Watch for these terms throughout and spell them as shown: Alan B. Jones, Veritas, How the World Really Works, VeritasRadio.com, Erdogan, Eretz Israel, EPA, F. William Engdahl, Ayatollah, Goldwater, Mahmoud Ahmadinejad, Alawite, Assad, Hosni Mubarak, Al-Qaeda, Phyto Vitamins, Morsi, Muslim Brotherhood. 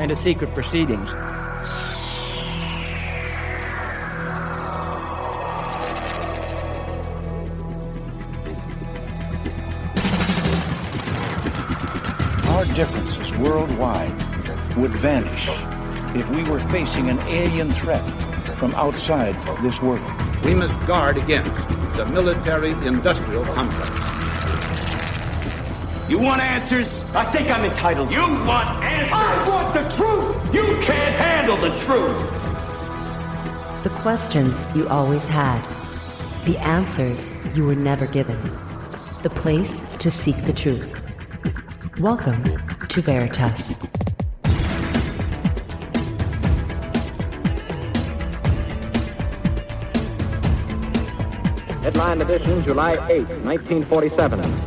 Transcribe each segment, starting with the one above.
and to secret proceedings. Our differences worldwide would vanish if we were facing an alien threat from outside this world. We must guard against the military-industrial complex. You want answers? I think I'm entitled. You want answers? I want the truth! You can't handle the truth! The questions you always had. The answers you were never given. The place to seek the truth. Welcome to Veritas. Headline edition, July 8, 1947.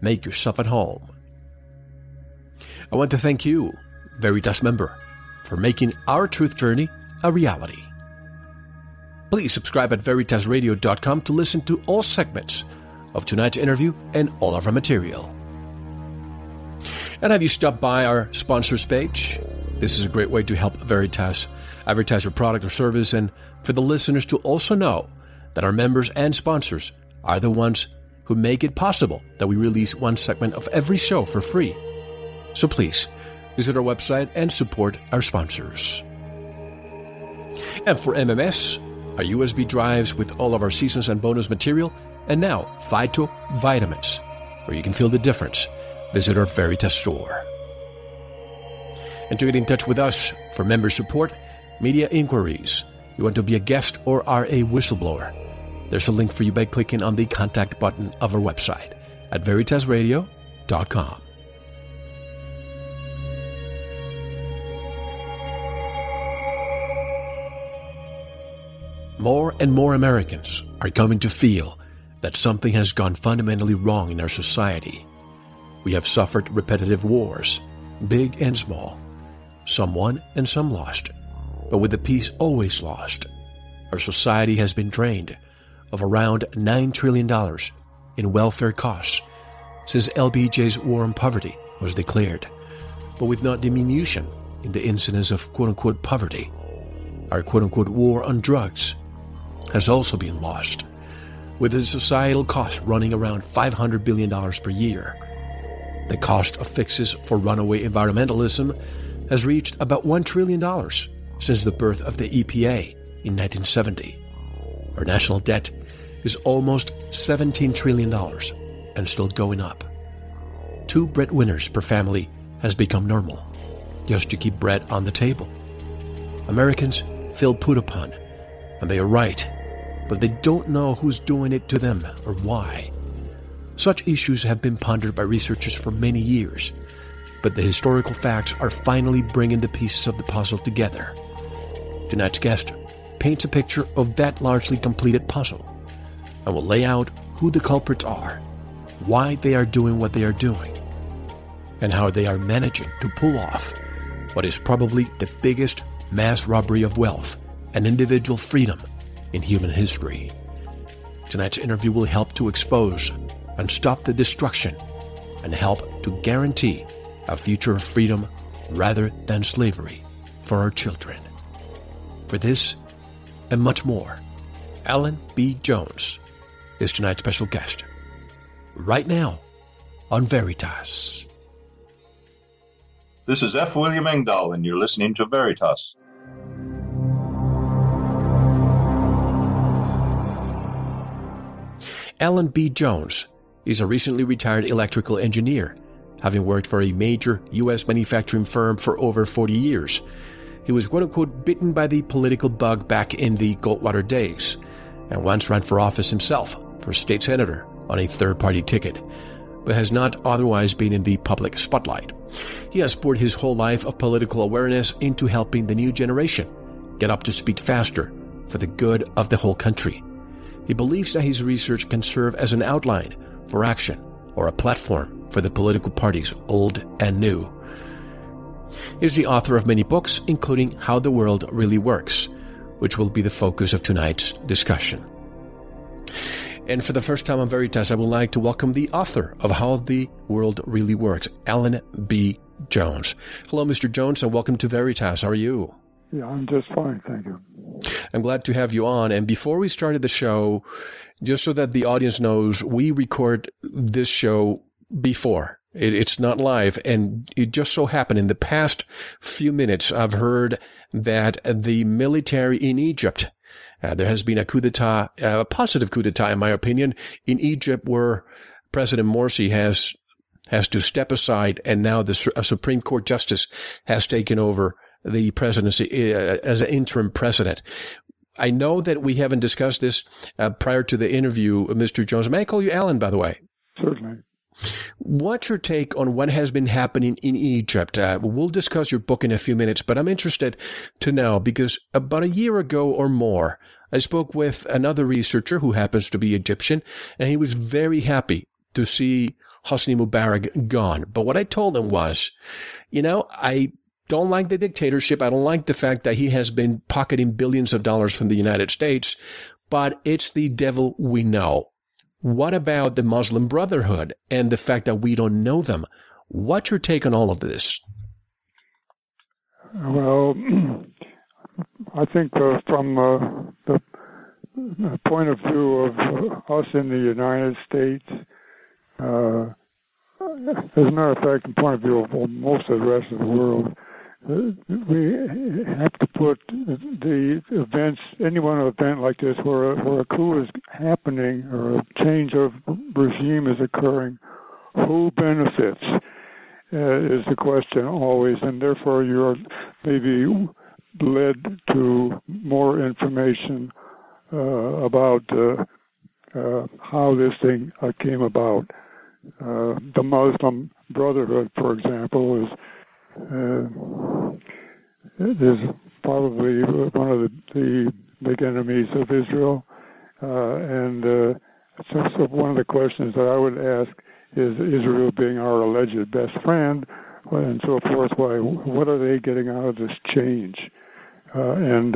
make yourself at home. I want to thank you, Veritas member, for making our truth journey a reality. Please subscribe at VeritasRadio.com to listen to all segments of tonight's interview and all of our material. And have you stopped by our sponsors page? This is a great way to help Veritas advertise your product or service, and for the listeners to also know that our members and sponsors are the ones who make it possible that we release one segment of every show for free. So please, visit our website and support our sponsors. And for MMS, our USB drives with all of our seasons and bonus material, and now Phyto Vitamins, where you can feel the difference. Visit our Veritas store. And to get in touch with us for member support, media inquiries, you want to be a guest or are a whistleblower, there's a link for you by clicking on the contact button of our website at VeritasRadio.com. More and more Americans are coming to feel that something has gone fundamentally wrong in our society. We have suffered repetitive wars, big and small. Some won and some lost, but with the peace always lost. Our society has been drained of around $9 trillion in welfare costs since LBJ's war on poverty was declared, but with no diminution in the incidence of quote-unquote poverty. Our quote-unquote war on drugs has also been lost, with the societal cost running around $500 billion per year. The cost of fixes for runaway environmentalism has reached about $1 trillion since the birth of the EPA in 1970. Our national debt is almost $17 trillion and still going up. 2 breadwinners per family has become normal, just to keep bread on the table. Americans feel put upon, and they are right, but they don't know who's doing it to them or why. Such issues have been pondered by researchers for many years, but the historical facts are finally bringing the pieces of the puzzle together. Tonight's guest paints a picture of that largely completed puzzle and will lay out who the culprits are, why they are doing what they are doing, and how they are managing to pull off what is probably the biggest mass robbery of wealth, and individual freedom in human history. Tonight's interview will help to expose and stop the destruction and help to guarantee a future of freedom rather than slavery for our children. For this and much more, Alan B. Jones is tonight's special guest, right now on Veritas. This is F. William Engdahl, and you're listening to Veritas. Alan B. Jones is a recently retired electrical engineer, having worked for a major U.S. manufacturing firm for over 40 years. He was quote-unquote bitten by the political bug back in the Goldwater days, and once ran for office himself for state senator on a third-party ticket, but has not otherwise been in the public spotlight. He has poured his whole life of political awareness into helping the new generation get up to speed faster for the good of the whole country. He believes that his research can serve as an outline for action or a platform for the political parties old and new. He is the author of many books, including How the World Really Works, which will be the focus of tonight's discussion. And for the first time on Veritas, I would like to welcome the author of How the World Really Works, Alan B. Jones. Hello, Mr. Jones, and welcome to Veritas. How are you? Yeah, I'm just fine, thank you. I'm glad to have you on. And before we started the show, just so that the audience knows, we record this show before. It's not live, and it just so happened in the past few minutes, I've heard that the military in Egypt, there has been a coup d'etat, a positive coup d'etat, in my opinion, in Egypt, where President Morsi has to step aside, and now a Supreme Court justice has taken over the presidency as an interim president. I know that we haven't discussed this prior to the interview, Mr. Jones. May I call you Alan, by the way? Certainly. What's your take on what has been happening in Egypt? We'll discuss your book in a few minutes, but I'm interested to know, because about a year ago or more, I spoke with another researcher who happens to be Egyptian, and he was very happy to see Hosni Mubarak gone. But what I told him was, I don't like the dictatorship. I don't like the fact that he has been pocketing billions of dollars from the United States, but it's the devil we know. What about the Muslim Brotherhood and the fact that we don't know them? What's your take on all of this? Well, I think from the point of view of us in the United States, as a matter of fact, the point of view of most of the rest of the world, we have to put the events, any one event like this where a coup is happening or a change of regime is occurring, who benefits is the question always, and therefore you're maybe led to more information about how this thing came about. The Muslim Brotherhood, for example, is probably one of the big enemies of Israel. So one of the questions that I would ask is Israel being our alleged best friend and so forth, why? What are they getting out of this change? And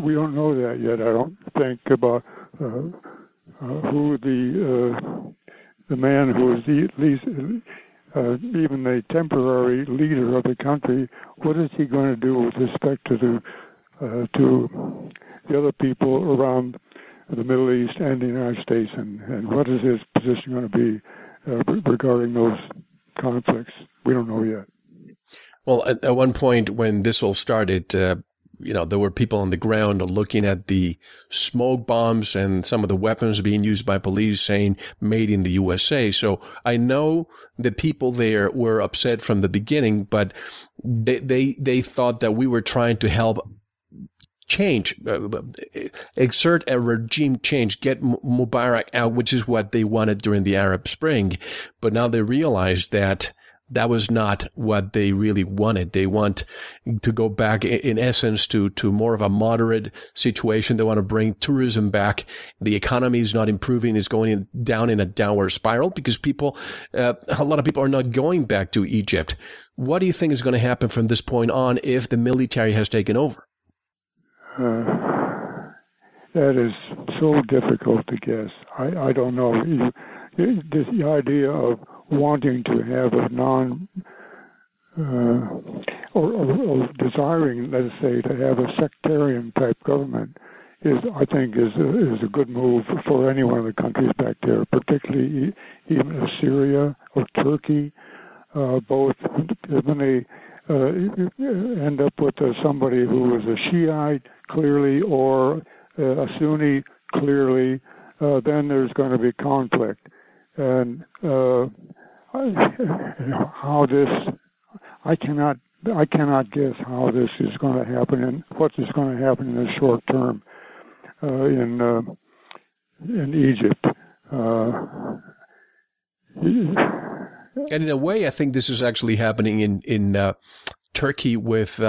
we don't know that yet, I don't think, about who the man who is at least even the temporary leader of the country, what is he going to do with respect to the other people around the Middle East and the United States, and what is his position going to be regarding those conflicts? We don't know yet. Well, at one point when this all started, there were people on the ground looking at the smoke bombs and some of the weapons being used by police saying, made in the USA. So I know the people there were upset from the beginning, but they thought that we were trying to help change, exert a regime change, get Mubarak out, which is what they wanted during the Arab Spring. But now they realize that That was not what they really wanted. They want to go back, in essence, to more of a moderate situation. They want to bring tourism back. The economy is not improving. It's going down in a downward spiral because a lot of people are not going back to Egypt. What do you think is going to happen from this point on if the military has taken over? That is so difficult to guess. I don't know. The idea of wanting to have a or desiring, let's say, to have a sectarian type government is, I think, a good move for any one of the countries back there, particularly even Syria or Turkey. Both when they end up with somebody who is a Shiite clearly or a Sunni clearly, then there's going to be conflict. And I cannot guess how this is going to happen and what is going to happen in the short term in Egypt. And in a way, I think this is actually happening in Turkey with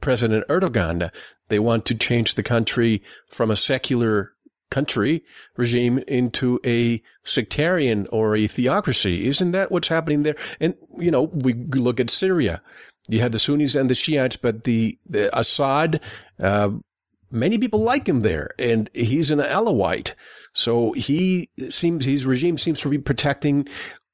President Erdogan. They want to change the country from a secular country regime into a sectarian or a theocracy. Isn't that what's happening there? And, you know, we look at Syria. You had the Sunnis and the Shiites, but the Assad, many people like him there, and he's an Alawite. So his regime seems to be protecting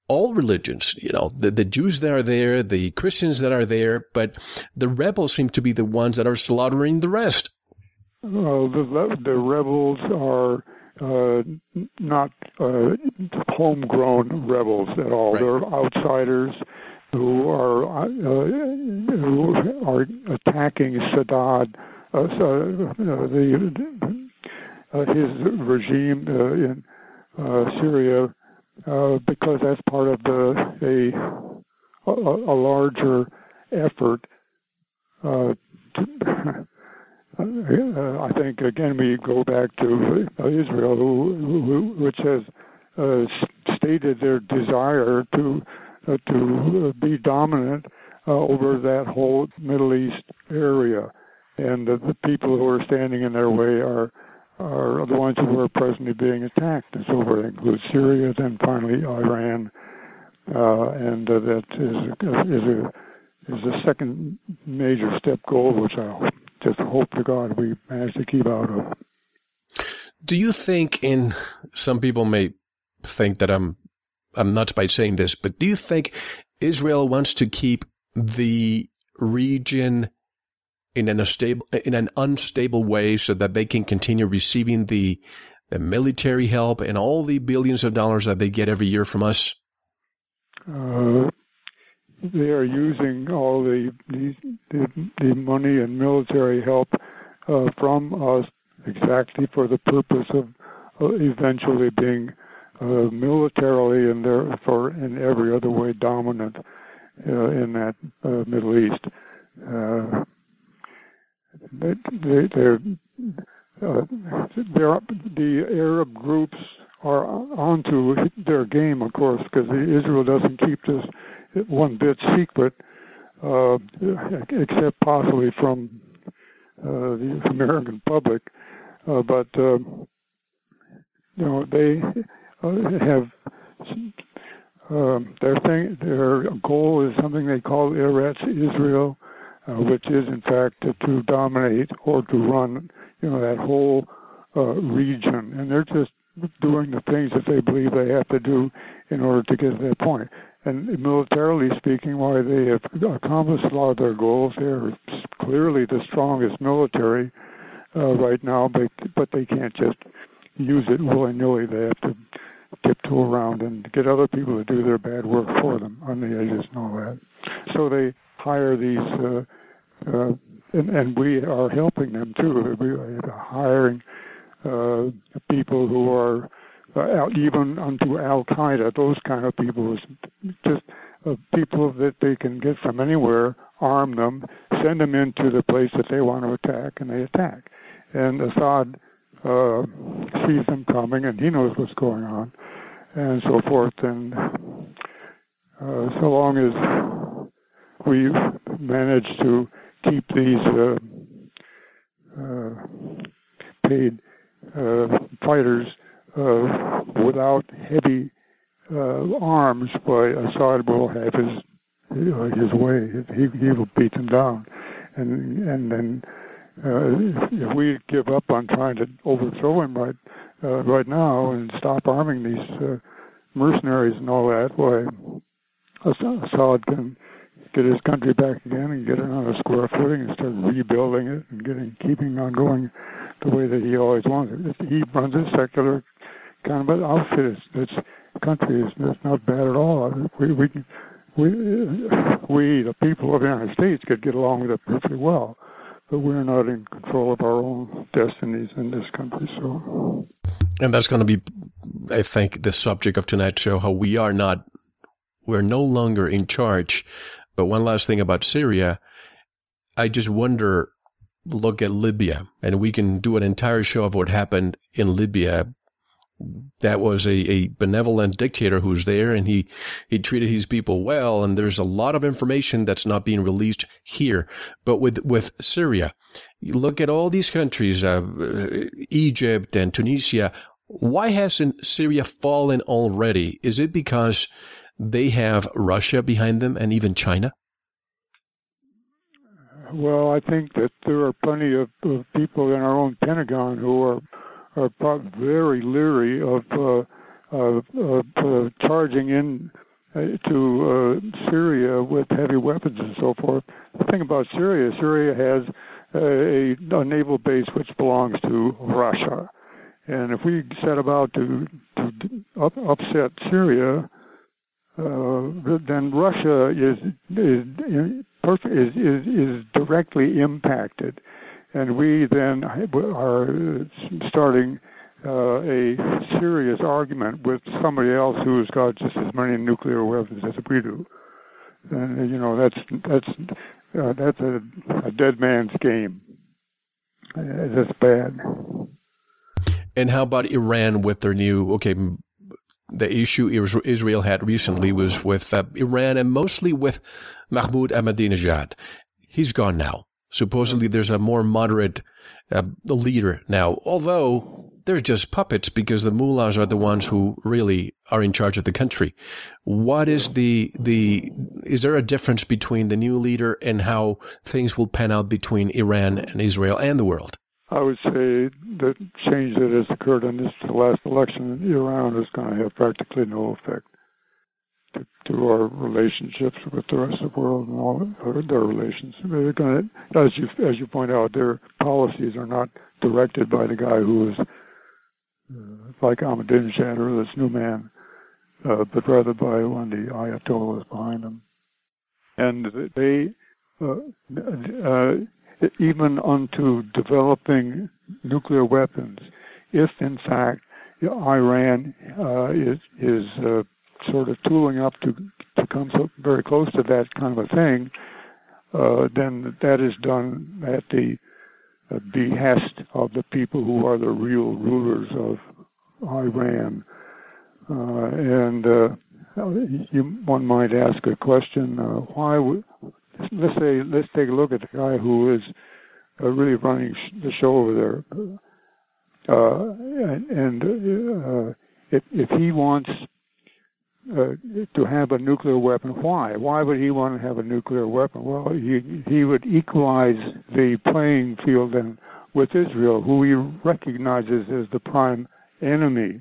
all religions, you know, the Jews that are there, the Christians that are there, but the rebels seem to be the ones that are slaughtering the rest. Well, the rebels are not homegrown rebels at all. Right. They're outsiders who are attacking Sadat, his regime in Syria. Because that's part of a larger effort. I think again we go back to Israel, which has stated their desire to be dominant over that whole Middle East area, and the people who are standing in their way are the ones who are presently being attacked. And so it includes Syria, then finally Iran, and that is a second major step goal, which I just hope to God we manage to keep out of. Do you think, and some people may think that I'm nuts by saying this, but do you think Israel wants to keep the region in an unstable way so that they can continue receiving the military help and all the billions of dollars that they get every year from us? They are using all the money and military help from us exactly for the purpose of eventually being militarily and therefore in every other way dominant in that Middle East. The Arab groups are onto their game, of course, because Israel doesn't keep this one bit secret, except possibly from the American public. Their goal is something they call Eretz Israel, which is, in fact, to dominate or to run, that whole region. And they're just doing the things that they believe they have to do in order to get to that point. And militarily speaking, while they have accomplished a lot of their goals, they're clearly the strongest military right now, but they can't just use it willy-nilly. They have to tiptoe around and get other people to do their bad work for them on the edges and all that. So they hire these, and we are helping them too. We are hiring people who are even unto Al-Qaeda, those kind of people, just people that they can get from anywhere, arm them, send them into the place that they want to attack, and they attack. And Assad sees them coming, and he knows what's going on, and so forth. And so long as we've managed to keep these paid fighters without heavy arms, by Assad will have his way. He will beat them down, and then if we give up on trying to overthrow him right now and stop arming these mercenaries and all that, why Assad can get his country back again and get it on a square footing and start rebuilding it and keeping on going the way that he always wanted. He runs a secular kind of an outfit. It's country is not bad at all. We the people of the United States could get along with it perfectly well, but we're not in control of our own destinies in this country. So, and that's going to be, I think, the subject of tonight's show: how we're no longer in charge. But one last thing about Syria, I just wonder. Look at Libya, and we can do an entire show of what happened in Libya. That was a benevolent dictator who's there, and he treated his people well, and there's a lot of information that's not being released here. But with Syria, you look at all these countries, Egypt and Tunisia, why hasn't Syria fallen already? Is it because they have Russia behind them and even China? Well, I think that there are plenty of people in our own Pentagon who are very leery of charging in to Syria with heavy weapons and so forth. The thing about Syria has a naval base which belongs to Russia. And if we set about to upset Syria, then Russia is directly impacted. And we then are starting a serious argument with somebody else who's got just as many nuclear weapons as we do. And that's a dead man's game. That's bad. And how about Iran with their the issue Israel had recently was with Iran and mostly with Mahmoud Ahmadinejad. He's gone now. Supposedly, there's a more moderate leader now, although they're just puppets because the mullahs are the ones who really are in charge of the country. What is is there a difference between the new leader and how things will pan out between Iran and Israel and the world? I would say the change that has occurred in this last election in Iran is going to have practically no effect to our relationships with the rest of the world and all their relations. They're going to, as you point out, their policies are not directed by the guy who is like Ahmadinejad or this new man, but rather by one of the Ayatollahs behind them. And they, even unto developing nuclear weapons, if in fact Iran is sort of tooling up to come so very close to that kind of a thing, then that is done at the behest of the people who are the real rulers of Iran. One might ask a question: why would? Let's take a look at the guy who is really running the show over there, if he wants to have a nuclear weapon, why? Why would he want to have a nuclear weapon? Well, he would equalize the playing field then with Israel, who he recognizes as the prime enemy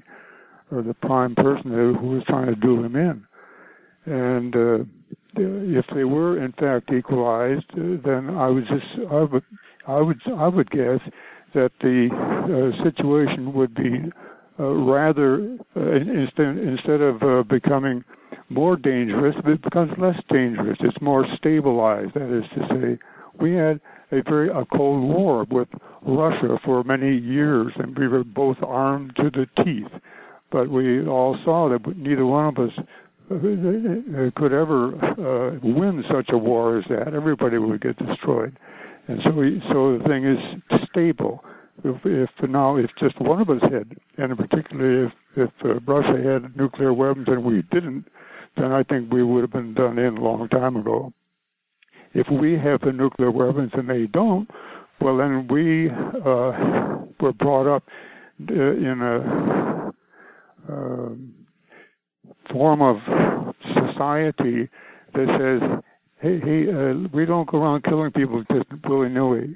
or the prime person who is trying to do him in. And if they were in fact equalized, then I would guess that the situation would be. Rather, instead of becoming more dangerous, it becomes less dangerous. It's more stabilized. That is to say, we had a cold war with Russia for many years, and we were both armed to the teeth. But we all saw that neither one of us could ever win such a war as that. Everybody would get destroyed. And so the thing is stable. If just one of us had, and particularly if Russia had nuclear weapons and we didn't, then I think we would have been done in a long time ago. If we have the nuclear weapons and they don't, well, then we were brought up in a form of society that says, hey, we don't go around killing people just willy-nilly.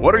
What are